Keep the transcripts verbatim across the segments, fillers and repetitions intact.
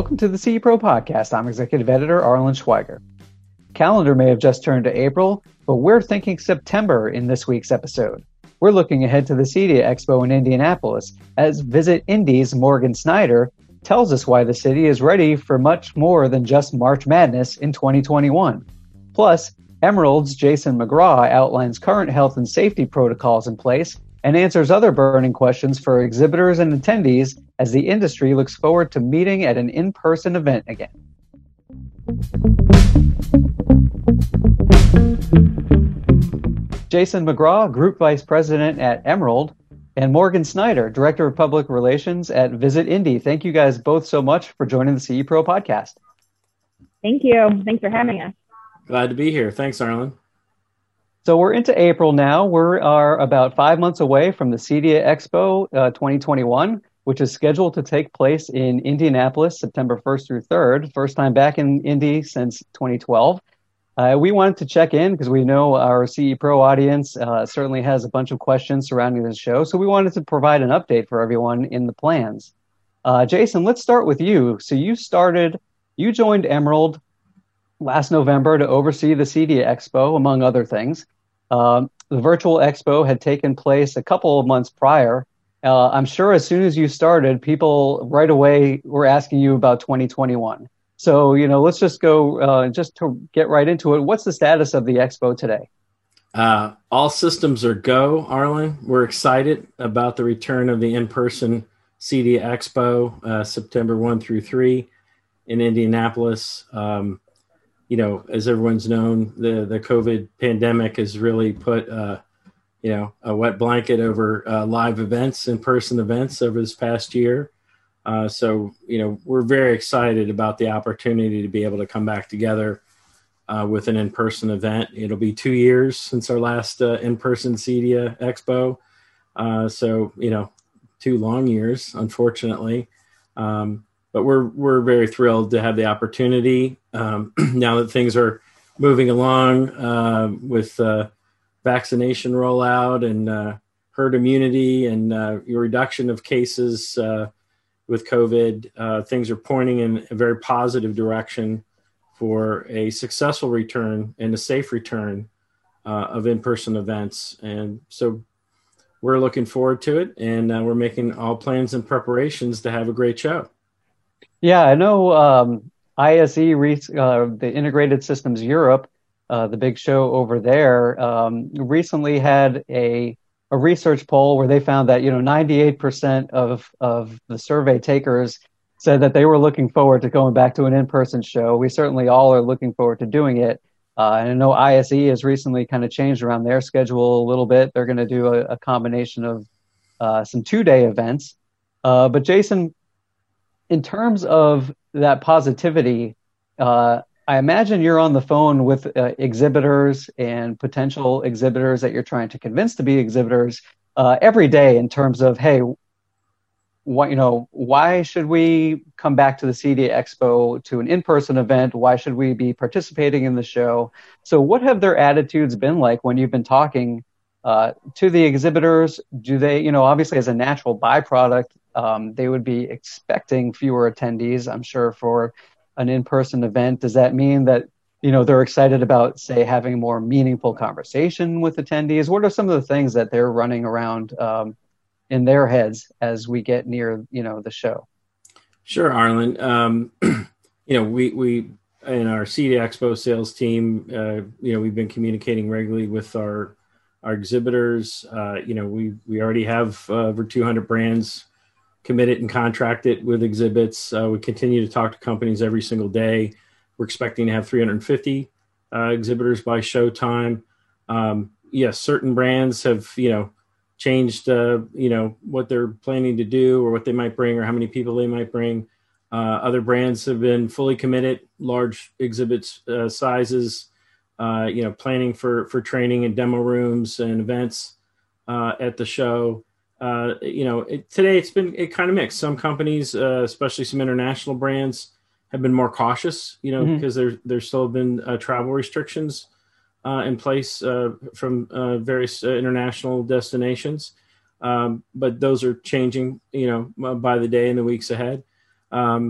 Welcome to the CEPRO podcast. I'm Executive Editor Arlen Schweiger. Calendar may have just turned to April, but we're thinking September in this week's episode. We're looking ahead to the Cedia Expo in Indianapolis as Visit Indy's Morgan Snyder tells us why the city is ready for much more than just March Madness in twenty twenty-one. Plus, Emerald's Jason McGraw outlines current health and safety protocols in place and answers other burning questions for exhibitors and attendees as the industry looks forward to meeting at an in-person event again. Jason McGraw, Group Vice President at Emerald, and Morgan Snyder, Director of Public Relations at Visit Indy. Thank you guys both so much for joining the CEPRO podcast. Thank you. Thanks for having us. Glad to be here. Thanks, Arlen. So we're into April now. We are about five months away from the Cedia Expo uh, twenty twenty-one, which is scheduled to take place in Indianapolis, September first through third, first time back in Indy since twenty twelve. Uh, we wanted to check in because we know our CEPRO audience uh, certainly has a bunch of questions surrounding the show. So we wanted to provide an update for everyone in the plans. Uh, Jason, let's start with you. So you started, you joined Emerald last November to oversee the Cedia Expo, among other things. Um, the virtual expo had taken place a couple of months prior. Uh, I'm sure as soon as you started, people right away were asking you about twenty twenty-one. So, you know, let's just go, uh, just to get right into it. What's the status of the expo today? Uh, all systems are go, Arlen. We're excited about the return of the in-person Cedia Expo, uh, September first through third in Indianapolis. Um, You know, as everyone's known, the, the COVID pandemic has really put, uh, you know, a wet blanket over uh, live events, in-person events over this past year. Uh, so, you know, we're very excited about the opportunity to be able to come back together uh, with an in-person event. It'll be two years since our last uh, in-person Cedia Expo. Uh, so, you know, two long years, unfortunately. Um, But we're we're very thrilled to have the opportunity um, now that things are moving along uh, with uh, vaccination rollout and uh, herd immunity and uh, reduction of cases uh, with COVID. Uh, things are pointing in a very positive direction for a successful return and a safe return uh, of in-person events, and so we're looking forward to it, and uh, we're making all plans and preparations to have a great show. Yeah, I know um, I S E, uh, the Integrated Systems Europe, uh, the big show over there, um, recently had a a research poll where they found that, you know, ninety-eight percent of, of the survey takers said that they were looking forward to going back to an in-person show. We certainly all are looking forward to doing it. Uh, and I know I S E has recently kind of changed around their schedule a little bit. They're going to do a, a combination of uh, some two-day events. Uh, but Jason, in terms of that positivity, uh, I imagine you're on the phone with uh, exhibitors and potential exhibitors that you're trying to convince to be exhibitors uh, every day in terms of, hey, what, you know, why should we come back to the Cedia Expo to an in-person event? Why should we be participating in the show? So what have their attitudes been like when you've been talking uh, to the exhibitors? Do they, you know, obviously as a natural byproduct, Um, they would be expecting fewer attendees, I'm sure, for an in-person event. Does that mean that, you know, they're excited about, say, having more meaningful conversation with attendees? What are some of the things that they're running around um, in their heads as we get near, you know, the show? Sure, Arlen. Um, you know, we, we in our Cedia Expo sales team, uh, you know, we've been communicating regularly with our our exhibitors. Uh, you know, we we already have uh, over two hundred brands committed and contracted with exhibits. Uh, we continue to talk to companies every single day. We're expecting to have three hundred fifty uh, exhibitors by showtime. Um, yes, certain brands have, you know, changed, uh, you know, what they're planning to do or what they might bring or how many people they might bring. Uh, other brands have been fully committed, large exhibits uh, sizes, uh, you know, planning for, for training and demo rooms and events uh, at the show. Uh, you know, it, today it's been it kind of mixed. Some companies, uh, especially some international brands, have been more cautious, you know, mm-hmm. because there there's still been uh, travel restrictions uh, in place uh, from uh, various uh, international destinations. Um, but those are changing, you know, by the day and the weeks ahead. Um,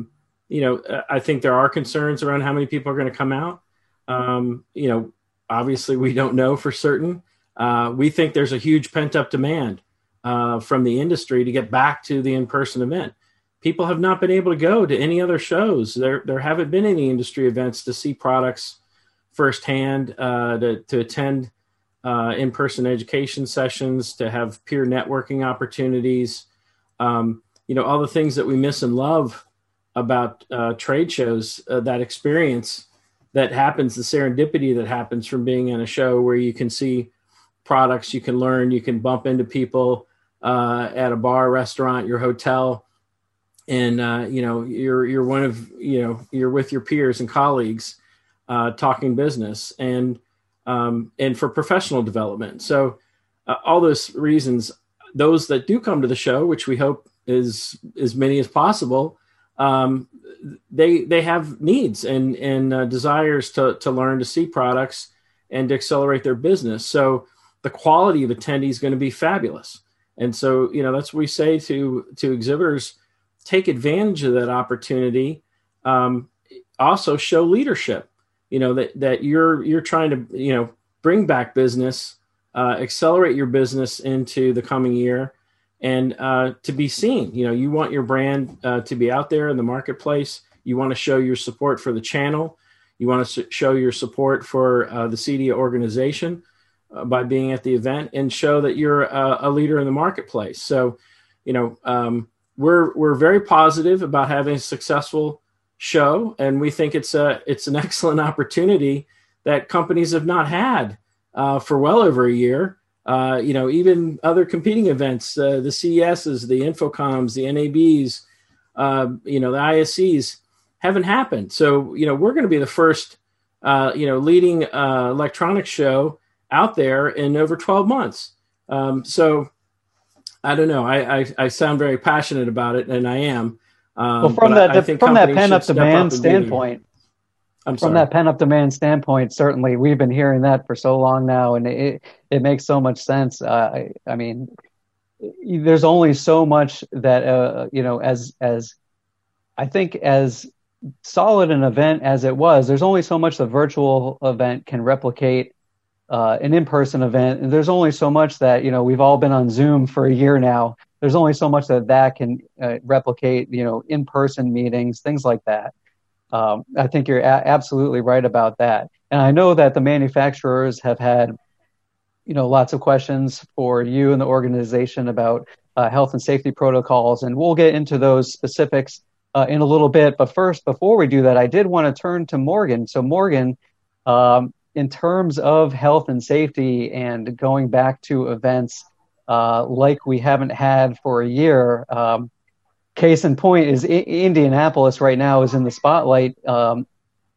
you know, I think there are concerns around how many people are going to come out. Um, you know, obviously we don't know for certain. Uh, we think there's a huge pent-up demand uh, from the industry to get back to the in-person event. People have not been able to go to any other shows. There, there haven't been any industry events to see products firsthand, uh, to, to attend uh, in-person education sessions, to have peer networking opportunities. Um, you know, all the things that we miss and love about uh, trade shows, uh, that experience that happens, the serendipity that happens from being in a show where you can see products, you can learn, you can bump into people uh, at a bar, restaurant, your hotel. And, uh, you know, you're, you're one of, you know, you're with your peers and colleagues uh, talking business and, um, and for professional development. So uh, all those reasons, those that do come to the show, which we hope is as many as possible, um, they, they have needs and, and uh, desires to, to learn, to see products and to accelerate their business. So the quality of attendees is going to be fabulous. And so, you know, that's what we say to, to exhibitors. Take advantage of that opportunity. Um, also show leadership, you know, that, that you're, you're trying to, you know, bring back business, uh, accelerate your business into the coming year and uh, to be seen. You know, you want your brand uh, to be out there in the marketplace. You want to show your support for the channel. You want to show your support for uh, the Cedia organization uh, by being at the event and show that you're a, a leader in the marketplace. So, you know, um, We're we're very positive about having a successful show, and we think it's a it's an excellent opportunity that companies have not had uh, for well over a year. Uh, you know, even other competing events, uh, the C E Ses, the Infocoms, the N A Bs, uh, you know, the I S Es haven't happened. So you know, we're going to be the first uh, you know leading uh, electronics show out there in over twelve months. Um, so. I don't know. I, I, I sound very passionate about it, and I am. Um, well, from that, I, I the, from that pent-up demand standpoint, I'm from sorry. that pent-up demand standpoint, certainly we've been hearing that for so long now, and it it makes so much sense. Uh, I, I mean, there's only so much that uh, you know. As as I think, as solid an event as it was, there's only so much the virtual event can replicate. Uh, an in-person event, and there's only so much that, you know, we've all been on Zoom for a year now. There's only so much that that can uh, replicate, you know, in-person meetings, things like that. Um, I think you're a- absolutely right about that. And I know that the manufacturers have had, you know, lots of questions for you and the organization about uh, health and safety protocols, and we'll get into those specifics uh, in a little bit. But first, before we do that, I did want to turn to Morgan. So Morgan, um, in terms of health and safety and going back to events uh, like we haven't had for a year, um, case in point is I- Indianapolis right now is in the spotlight um,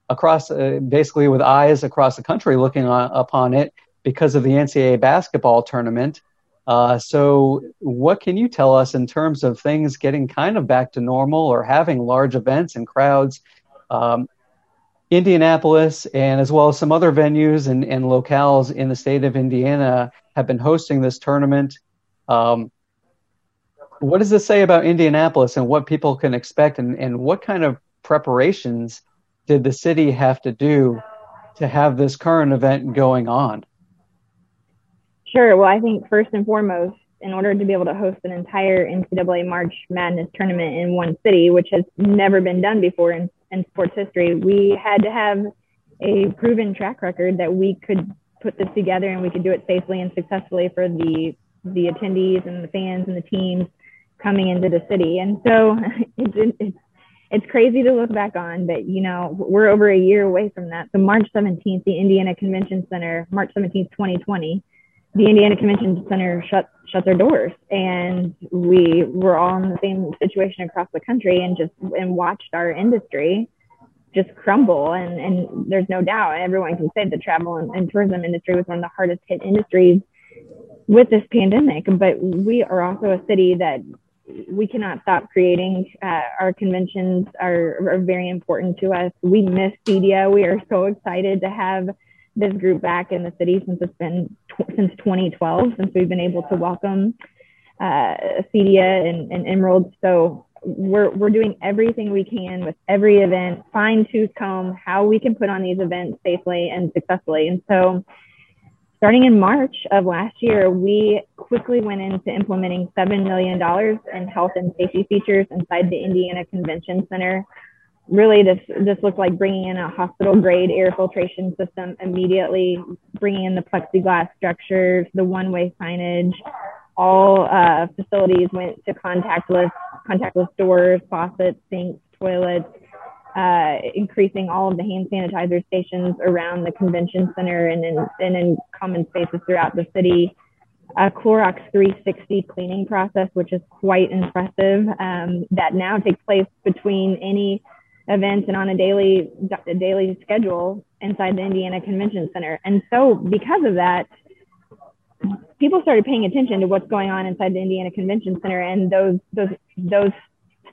across, uh, basically with eyes across the country looking on, upon it because of the N C double A basketball tournament. Uh, so what can you tell us in terms of things getting kind of back to normal or having large events and crowds? Um, Indianapolis and as well as some other venues and, and locales in the state of Indiana have been hosting this tournament. Um, what does this say about Indianapolis and what people can expect, and, and what kind of preparations did the city have to do to have this current event going on? Sure. Well, I think first and foremost, in order to be able to host an entire N C double A March Madness tournament in one city, which has never been done before in, in sports history, we had to have a proven track record that we could put this together and we could do it safely and successfully for the the attendees and the fans and the teams coming into the city. And so it's, it's, it's crazy to look back on, but you know, we're over a year away from that. So March seventeenth, the Indiana Convention Center, March seventeenth, twenty twenty, the Indiana Convention Center shut shut their doors, and we were all in the same situation across the country, and just and watched our industry just crumble. And, and there's no doubt, everyone can say the travel and, and tourism industry was one of the hardest hit industries with this pandemic. But we are also a city that we cannot stop creating. Uh, our conventions are, are very important to us. We miss Cedia. We are so excited to have this group back in the city since it's been tw- since twenty twelve, since we've been able to welcome uh, Cedia and, and Emerald. So we're, we're doing everything we can with every event, fine tooth comb, how we can put on these events safely and successfully. And so starting in March of last year, we quickly went into implementing seven million dollars in health and safety features inside the Indiana Convention Center. Really, this, this looked like bringing in a hospital-grade air filtration system immediately, bringing in the plexiglass structures, the one-way signage. All uh, facilities went to contactless, contactless doors, faucets, sinks, toilets, uh, increasing all of the hand sanitizer stations around the convention center and in, and in common spaces throughout the city. A Clorox three sixty cleaning process, which is quite impressive, um, that now takes place between any event and on a daily, a daily schedule inside the Indiana Convention Center. And so because of that, people started paying attention to what's going on inside the Indiana Convention Center and those those those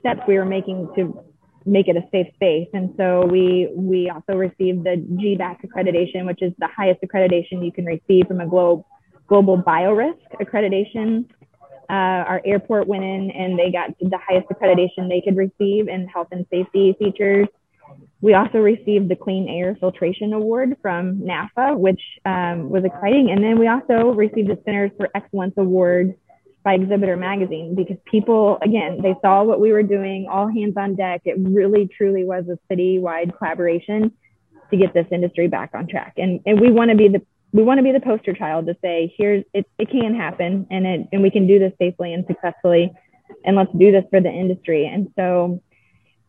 steps we were making to make it a safe space. And so we we also received the G B A C accreditation, which is the highest accreditation you can receive from a global global biorisk accreditation. Uh, our airport went in and they got the highest accreditation they could receive in health and safety features. We also received the Clean Air Filtration Award from NAFA, which um, was exciting. And then we also received the Centers for Excellence Award by Exhibitor Magazine, because people, again, they saw what we were doing, all hands on deck. It really, truly was a city-wide collaboration to get this industry back on track. And, and we want to be the we want to be the poster child to say, here's it, it can happen, and it and we can do this safely and successfully, and let's do this for the industry. And so,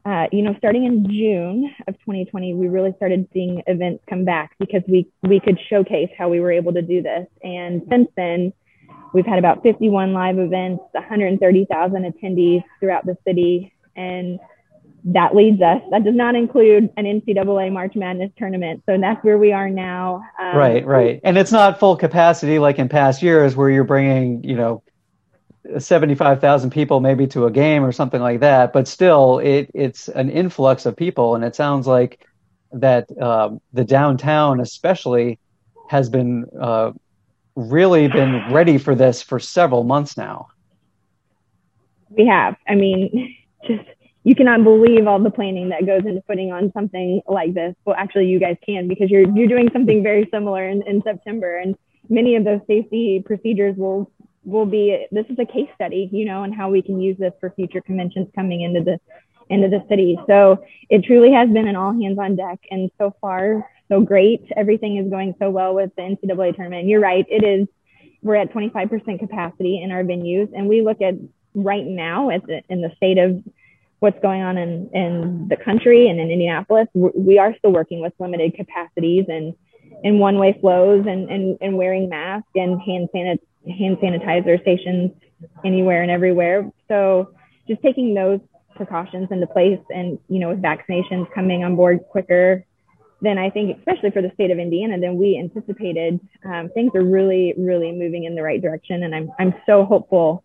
Uh, you know, starting in June of twenty twenty, we really started seeing events come back because we, we could showcase how we were able to do this. And since then, we've had about fifty-one live events, one hundred thirty thousand attendees throughout the city. And that leads us, that does not include an N C double A March Madness tournament. So that's where we are now. Um, right, right. And it's not full capacity like in past years where you're bringing, you know, seventy-five thousand people maybe to a game or something like that, but still it it's an influx of people. And it sounds like that um, the downtown especially has been uh, really been ready for this for several months now. We have. I mean, just you cannot believe all the planning that goes into putting on something like this. Well, actually you guys can, because you're you're doing something very similar in, in September, and many of those safety procedures will will be, this is a case study, you know, and how we can use this for future conventions coming into the, into the city. So it truly has been an all hands on deck, and so far, so great. Everything is going so well with the N C double A tournament. You're right. It is, we're at twenty-five percent capacity in our venues. And we look at right now at the, in the state of what's going on in, in the country and in Indianapolis, we are still working with limited capacities and, and one-way flows and, and, and wearing masks and hand sanitizer. hand sanitizer stations anywhere and everywhere. So just taking those precautions into place, and, you know, with vaccinations coming on board quicker than I think, especially for the state of Indiana, than we anticipated, um, things are really, really moving in the right direction. And I'm, I'm so hopeful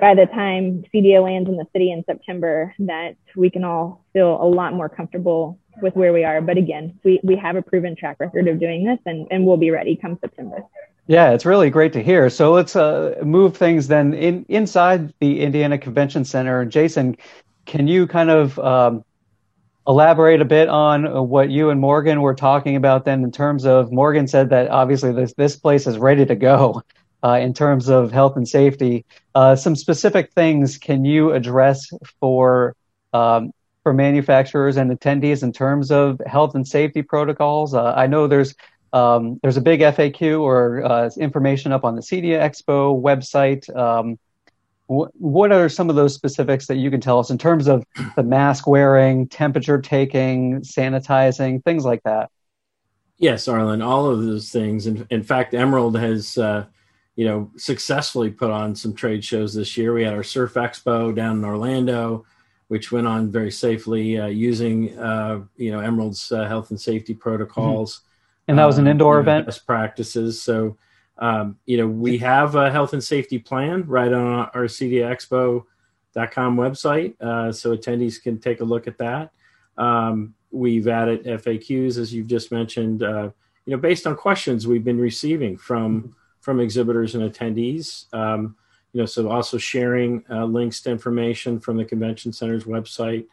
by the time C D A lands in the city in September that we can all feel a lot more comfortable with where we are. But again, we, we have a proven track record of doing this, and, and we'll be ready come September. Yeah, it's really great to hear. So let's uh, move things then in, inside the Indiana Convention Center. Jason, can you kind of um, elaborate a bit on what you and Morgan were talking about then, in terms of, Morgan said that obviously this, this place is ready to go uh, in terms of health and safety. Uh, some specific things can you address for um, for manufacturers and attendees in terms of health and safety protocols? Uh, I know there's Um, there's a big F A Q or uh, information up on the Cedia Expo website. Um, wh- what are some of those specifics that you can tell us in terms of the mask wearing, temperature taking, sanitizing, things like that? Yes, Arlen, all of those things. In, in fact, Emerald has, uh, you know, successfully put on some trade shows this year. We had our Surf Expo down in Orlando, which went on very safely uh, using, uh, you know, Emerald's uh, health and safety protocols. Mm-hmm. And that was an indoor um, you know, event. Best practices. So, um, you know, we have a health and safety plan right on our C D Expo dot com website. Uh, so attendees can take a look at that. Um, we've added F A Qs, as you've just mentioned, uh, you know, based on questions we've been receiving from, from exhibitors and attendees. Um, you know, so also sharing uh, links to information from the convention center's website,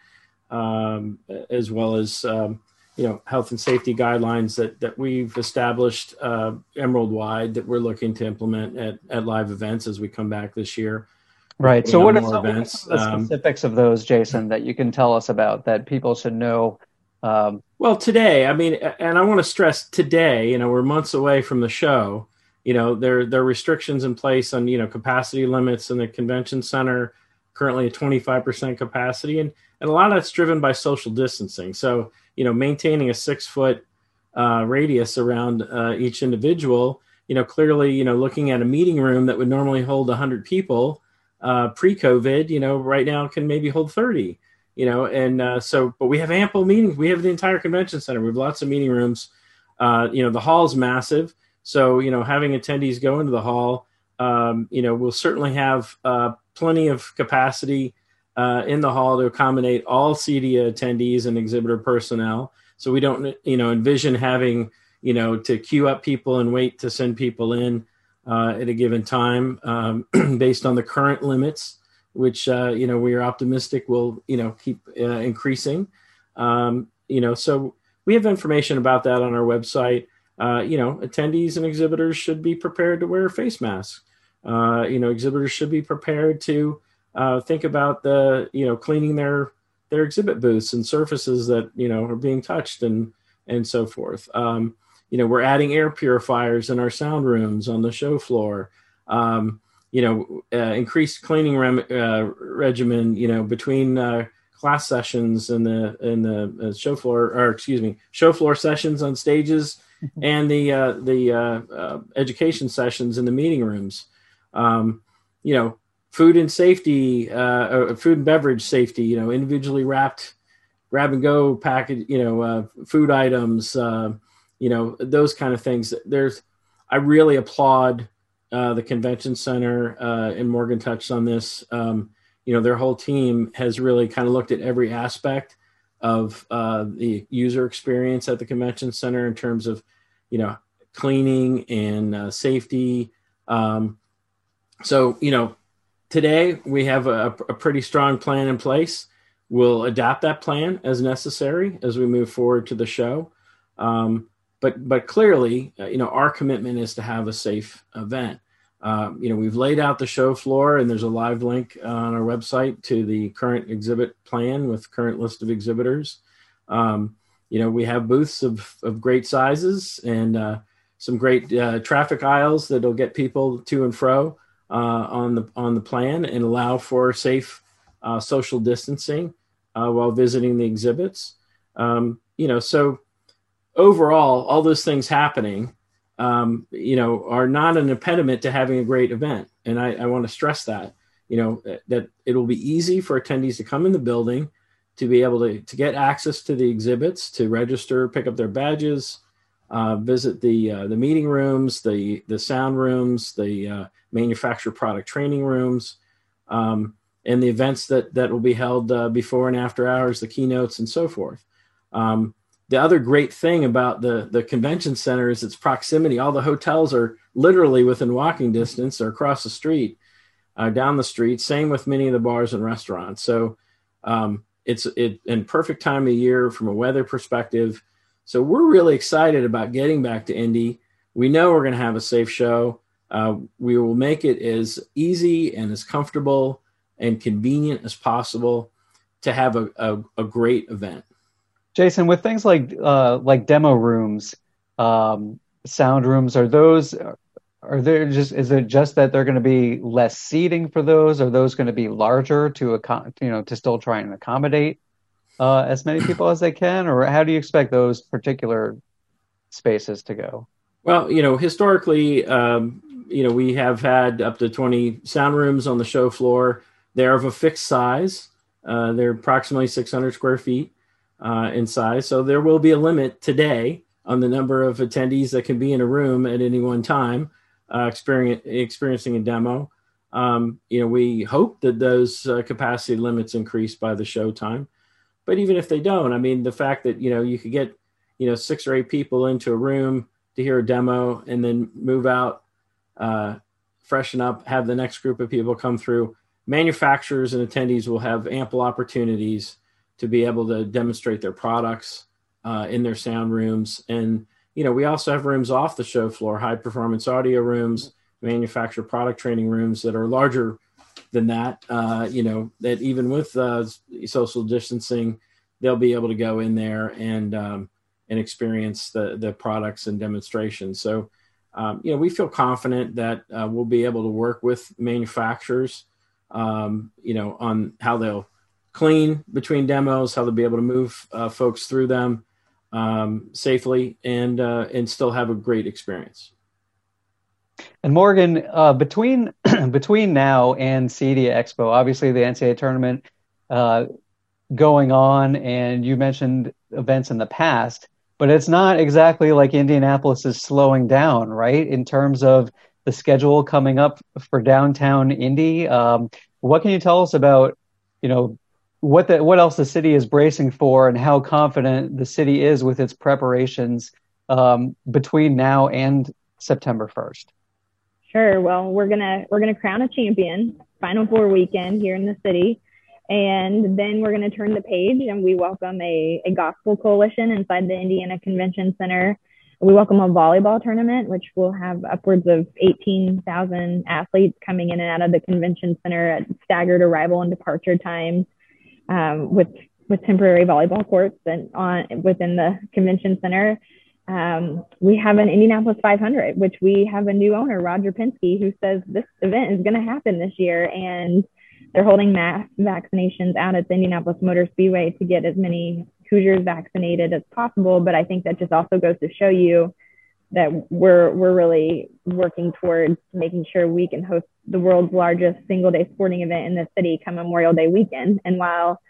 um, as well as, um, you know, health and safety guidelines that, that we've established uh, Emerald-wide that we're looking to implement at, at live events as we come back this year. Right. So what are, some, what are some of the specifics um, of those, Jason, that you can tell us about that people should know? Um, well, today, I mean, and I want to stress today, you know, we're months away from the show. You know, there, there are restrictions in place on, you know, capacity limits in the convention center, currently at twenty-five percent capacity. And, and a lot of that's driven by social distancing. So, you know, maintaining a six foot uh, radius around uh, each individual, you know, clearly, you know, looking at a meeting room that would normally hold one hundred people uh, pre-COVID, you know, right now can maybe hold thirty, you know, and uh, so, but we have ample meetings. We have the entire convention center. We have lots of meeting rooms. Uh, you know, the hall's massive. So, you know, having attendees go into the hall, um, you know, we'll certainly have uh, plenty of capacity uh, in the hall to accommodate all Cedia attendees and exhibitor personnel. So we don't, you know, envision having, you know, to queue up people and wait to send people in uh, at a given time um, based on the current limits, which, uh, you know, we are optimistic will, you know, keep uh, increasing. Um, you know, so we have information about that on our website. Uh, you know, attendees and exhibitors should be prepared to wear face masks. Uh, you know, exhibitors should be prepared to uh, think about the, you know, cleaning their their exhibit booths and surfaces that, you know, are being touched and and so forth. Um, you know, we're adding air purifiers in our sound rooms on the show floor. Um, you know, uh, increased cleaning rem- uh, regimen. You know, between uh, class sessions and the and the show floor, or excuse me, show floor sessions on stages. And the uh, the uh, uh, education sessions in the meeting rooms, um, you know, food and safety, uh, or food and beverage safety, you know, individually wrapped grab and go package, you know, uh, food items, uh, you know, those kind of things. There's, I really applaud uh, the convention center, uh, and Morgan touched on this. Um, you know, their whole team has really kind of looked at every aspect of uh, the user experience at the convention center in terms of, you know, cleaning and uh, safety. Um, so, you know, today we have a, a pretty strong plan in place. We'll adapt that plan as necessary as we move forward to the show. Um, but, but clearly, uh, you know, our commitment is to have a safe event. Um, you know, we've laid out the show floor, and there's a live link on our website to the current exhibit plan with current list of exhibitors. Um, You know, we have booths of, of great sizes and uh, some great uh, traffic aisles that'll get people to and fro uh, on the on the plan and allow for safe uh, social distancing uh, while visiting the exhibits. Um, you know, so overall, all those things happening, um, you know, are not an impediment to having a great event. And I, I want to stress that, you know, that it'll be easy for attendees to come in the building, to be able to, to get access to the exhibits, to register, pick up their badges, uh, visit the uh, the meeting rooms, the the sound rooms, the uh, manufacturer product training rooms, um, and the events that, that will be held uh, before and after hours, the keynotes and so forth. Um, the other great thing about the, the convention center is its proximity. All the hotels are literally within walking distance or across the street, uh, down the street, same with many of the bars and restaurants. So, um, It's it, in perfect time of year from a weather perspective. So we're really excited about getting back to Indy. We know we're going to have a safe show. Uh, we will make it as easy and as comfortable and convenient as possible to have a, a, a great event. Jason, with things like uh, like demo rooms, um, sound rooms, are those are there just is it just that they're going to be less seating for those? Are those going to be larger to account, you know, to still try and accommodate uh, as many people as they can? Or how do you expect those particular spaces to go? Well, you know, historically, um, you know, we have had up to twenty sound rooms on the show floor. They're of a fixed size. Uh, they're approximately six hundred square feet uh, in size. So there will be a limit today on the number of attendees that can be in a room at any one time. Uh, experiencing a demo. Um, you know, we hope that those uh, capacity limits increase by the show time. But even if they don't, I mean, the fact that, you know, you could get, you know, six or eight people into a room to hear a demo and then move out, uh, freshen up, have the next group of people come through. Manufacturers and attendees will have ample opportunities to be able to demonstrate their products uh, in their sound rooms. And, you know, we also have rooms off the show floor, high performance audio rooms, manufacturer product training rooms that are larger than that, uh, you know, that even with uh, social distancing, they'll be able to go in there and um, and experience the, the products and demonstrations. So, um, you know, we feel confident that uh, we'll be able to work with manufacturers, um, you know, on how they'll clean between demos, how they'll be able to move uh, folks through them um, safely and uh, and still have a great experience. And Morgan, uh, between between now and Cedia Expo, obviously the N C double A tournament uh, going on, and you mentioned events in the past, but it's not exactly like Indianapolis is slowing down, right? In terms of the schedule coming up for downtown Indy, um, what can you tell us about, you know, what the, what else the city is bracing for, and how confident the city is with its preparations um, between now and September first? Sure. Well, we're gonna we're gonna crown a champion Final Four weekend here in the city, and then we're gonna turn the page and we welcome a, a gospel coalition inside the Indiana Convention Center. We welcome a volleyball tournament, which will have upwards of eighteen thousand athletes coming in and out of the convention center at staggered arrival and departure times, um, with with temporary volleyball courts and on within the convention center. Um, we have an Indianapolis five hundred, which we have a new owner, Roger Penske, who says this event is going to happen this year, and they're holding mass vaccinations out at the Indianapolis Motor Speedway to get as many Hoosiers vaccinated as possible. But I think that just also goes to show you that we're we're really working towards making sure we can host the world's largest single day sporting event in the city come Memorial Day weekend. And while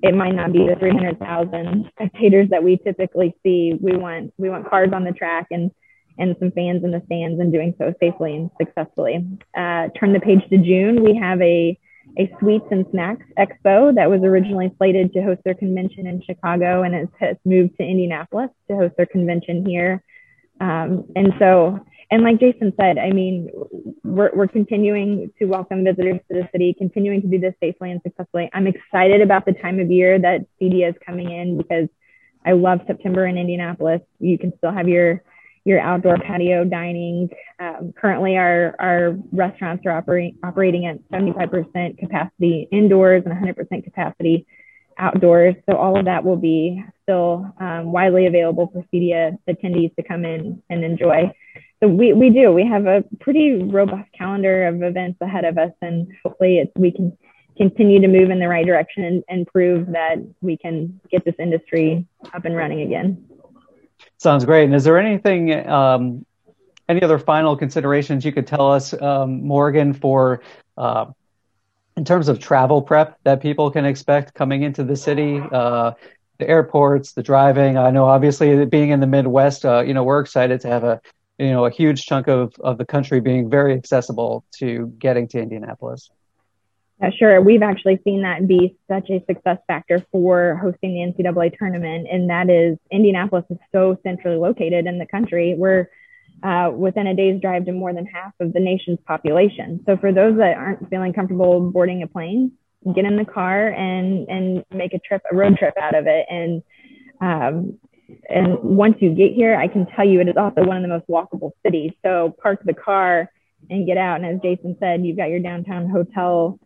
it might not be the three hundred thousand spectators that we typically see, we want we want cars on the track and and some fans in the stands, and doing so safely and successfully. Uh, turn the page to June. We have a a sweets and snacks expo that was originally slated to host their convention in Chicago, and it has moved to Indianapolis to host their convention here. Um, and so, and like Jason said, I mean, we're, we're continuing to welcome visitors to the city, continuing to do this safely and successfully. I'm excited about the time of year that Cedia is coming in, because I love September in Indianapolis. You can still have your, your outdoor patio dining. Um, currently our, our restaurants are operating, operating at seventy-five percent capacity indoors and one hundred percent capacity outdoors. So all of that will be still um, widely available for Cedia attendees to come in and enjoy. So we, we do, we have a pretty robust calendar of events ahead of us, and hopefully it's, we can continue to move in the right direction and, and prove that we can get this industry up and running again. Sounds great. And is there anything, um, any other final considerations you could tell us, um, Morgan, for uh, in terms of travel prep that people can expect coming into the city, uh, the airports, the driving? I know obviously being in the Midwest, uh, you know, we're excited to have a, you know, a huge chunk of, of the country being very accessible to getting to Indianapolis. Yeah, sure. We've actually seen that be such a success factor for hosting the N C double A tournament. And that is, Indianapolis is so centrally located in the country. We're Uh, within a day's drive to more than half of the nation's population. So for those that aren't feeling comfortable boarding a plane, get in the car and and make a trip, a road trip out of it. And um, and once you get here, I can tell you it is also one of the most walkable cities. So park the car and get out. And as Jason said, you've got your downtown hotel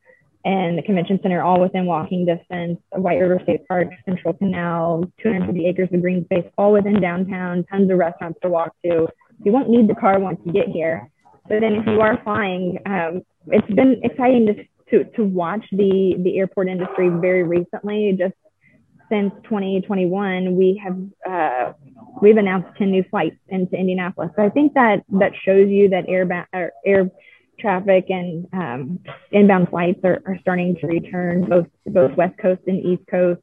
and the convention center all within walking distance, White River State Park, Central Canal, two hundred fifty acres of green space, all within downtown, tons of restaurants to walk to. You won't need the car once you get here. So then if you are flying, um, it's been exciting to, to to watch the the airport industry very recently. Just since twenty twenty-one, we have uh, we've announced ten new flights into Indianapolis. So I think that that shows you that air, ba- or air traffic and um, inbound flights are, are starting to return, both both West Coast and East Coast.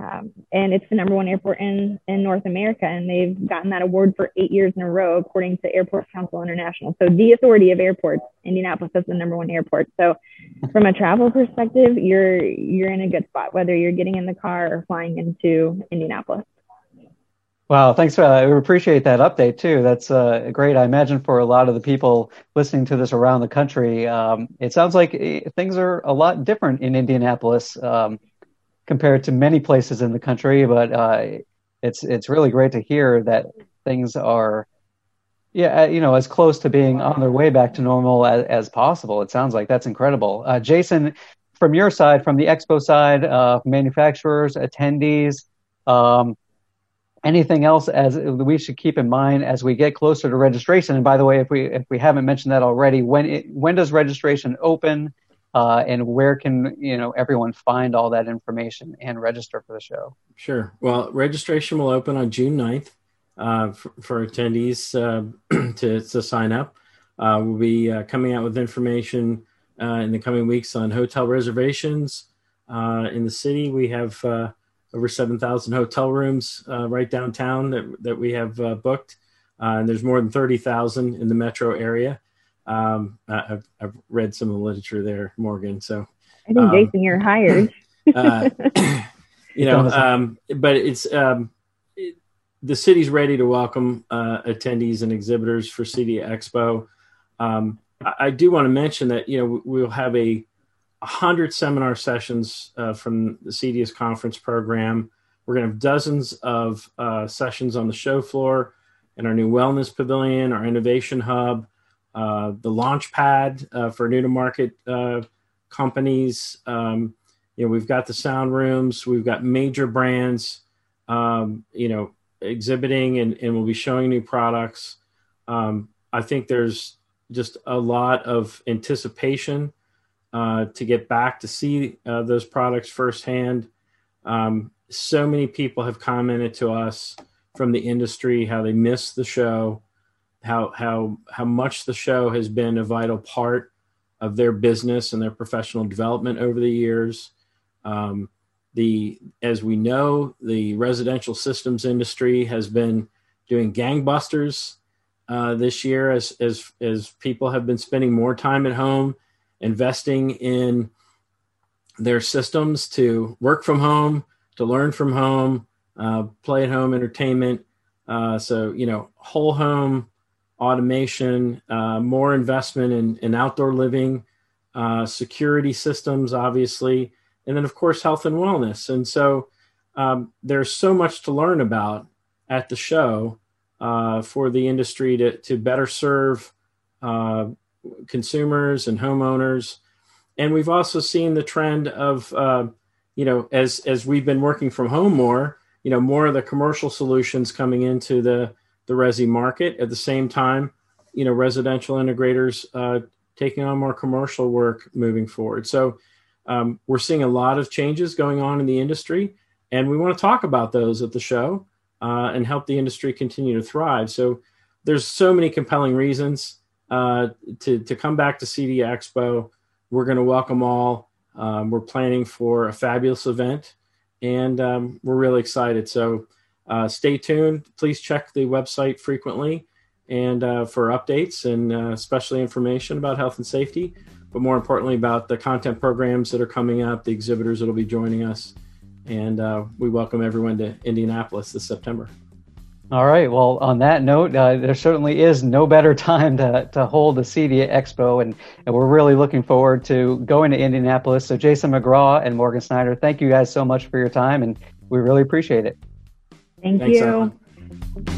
Um, and it's the number one airport in, in North America, and they've gotten that award for eight years in a row, according to Airport Council International. So the authority of airports, Indianapolis is the number one airport. So from a travel perspective, you're you're in a good spot, whether you're getting in the car or flying into Indianapolis. Wow, thanks for that. I appreciate that update too. That's uh, great. I imagine for a lot of the people listening to this around the country, um, it sounds like things are a lot different in Indianapolis um, compared to many places in the country. But uh, it's it's really great to hear that things are, yeah, you know, as close to being on their way back to normal as, as possible. It sounds like that's incredible. Uh, Jason, from your side, from the expo side, uh, manufacturers, attendees. Um, Anything else as we should keep in mind as we get closer to registration? And by the way, if we if we haven't mentioned that already, when it, when does registration open, uh, and where can you know everyone find all that information and register for the show? Sure. Well, registration will open on June ninth uh, for, for attendees uh, to to sign up. Uh, we'll be uh, coming out with information uh, in the coming weeks on hotel reservations uh, in the city. We have. Uh, over seven thousand hotel rooms uh, right downtown that, that we have uh, booked. Uh, and there's more than thirty thousand in the metro area. Um, I've, I've read some of the literature there, Morgan. So I think um, Jason, you're hired. uh, you know, um, but it's um, it, the city's ready to welcome uh, attendees and exhibitors for Cedia Expo. Um, I, I do want to mention that, you know, we'll have a one hundred seminar sessions uh, from the Cedia's conference program. We're going to have dozens of uh, sessions on the show floor in our new wellness pavilion, our innovation hub, uh, the launch pad uh, for new to market uh, companies. Um, you know, we've got the sound rooms, we've got major brands, um, you know, exhibiting and, and we'll be showing new products. Um, I think there's just a lot of anticipation Uh, to get back to see uh, those products firsthand. Um, so many people have commented to us from the industry how they miss the show, how how how much the show has been a vital part of their business and their professional development over the years. Um, the as we know, the residential systems industry has been doing gangbusters uh, this year as as as people have been spending more time at home, investing in their systems to work from home, to learn from home, uh, play at home entertainment. Uh, so, you know, whole home automation, uh, more investment in, in outdoor living, uh, security systems, obviously, and then of course, health and wellness. And so um, there's so much to learn about at the show uh, for the industry to, to better serve uh, consumers and homeowners. And we've also seen the trend of, uh, you know, as, as we've been working from home more, you know, more of the commercial solutions coming into the, the resi market. At the same time, you know, residential integrators uh, taking on more commercial work moving forward. So um, we're seeing a lot of changes going on in the industry, and we want to talk about those at the show uh, and help the industry continue to thrive. So there's so many compelling reasons Uh, to, to come back to Cedia Expo. We're going to welcome all. Um, we're planning for a fabulous event, and um, we're really excited. So uh, stay tuned. Please check the website frequently and uh, for updates and uh, especially information about health and safety, but more importantly about the content programs that are coming up, the exhibitors that will be joining us. And uh, we welcome everyone to Indianapolis this September. All right. Well, on that note, uh, there certainly is no better time to, to hold the Cedia Expo, and, and we're really looking forward to going to Indianapolis. So Jason McGraw and Morgan Snyder, thank you guys so much for your time, and we really appreciate it. Thank Thanks, you. Arlen.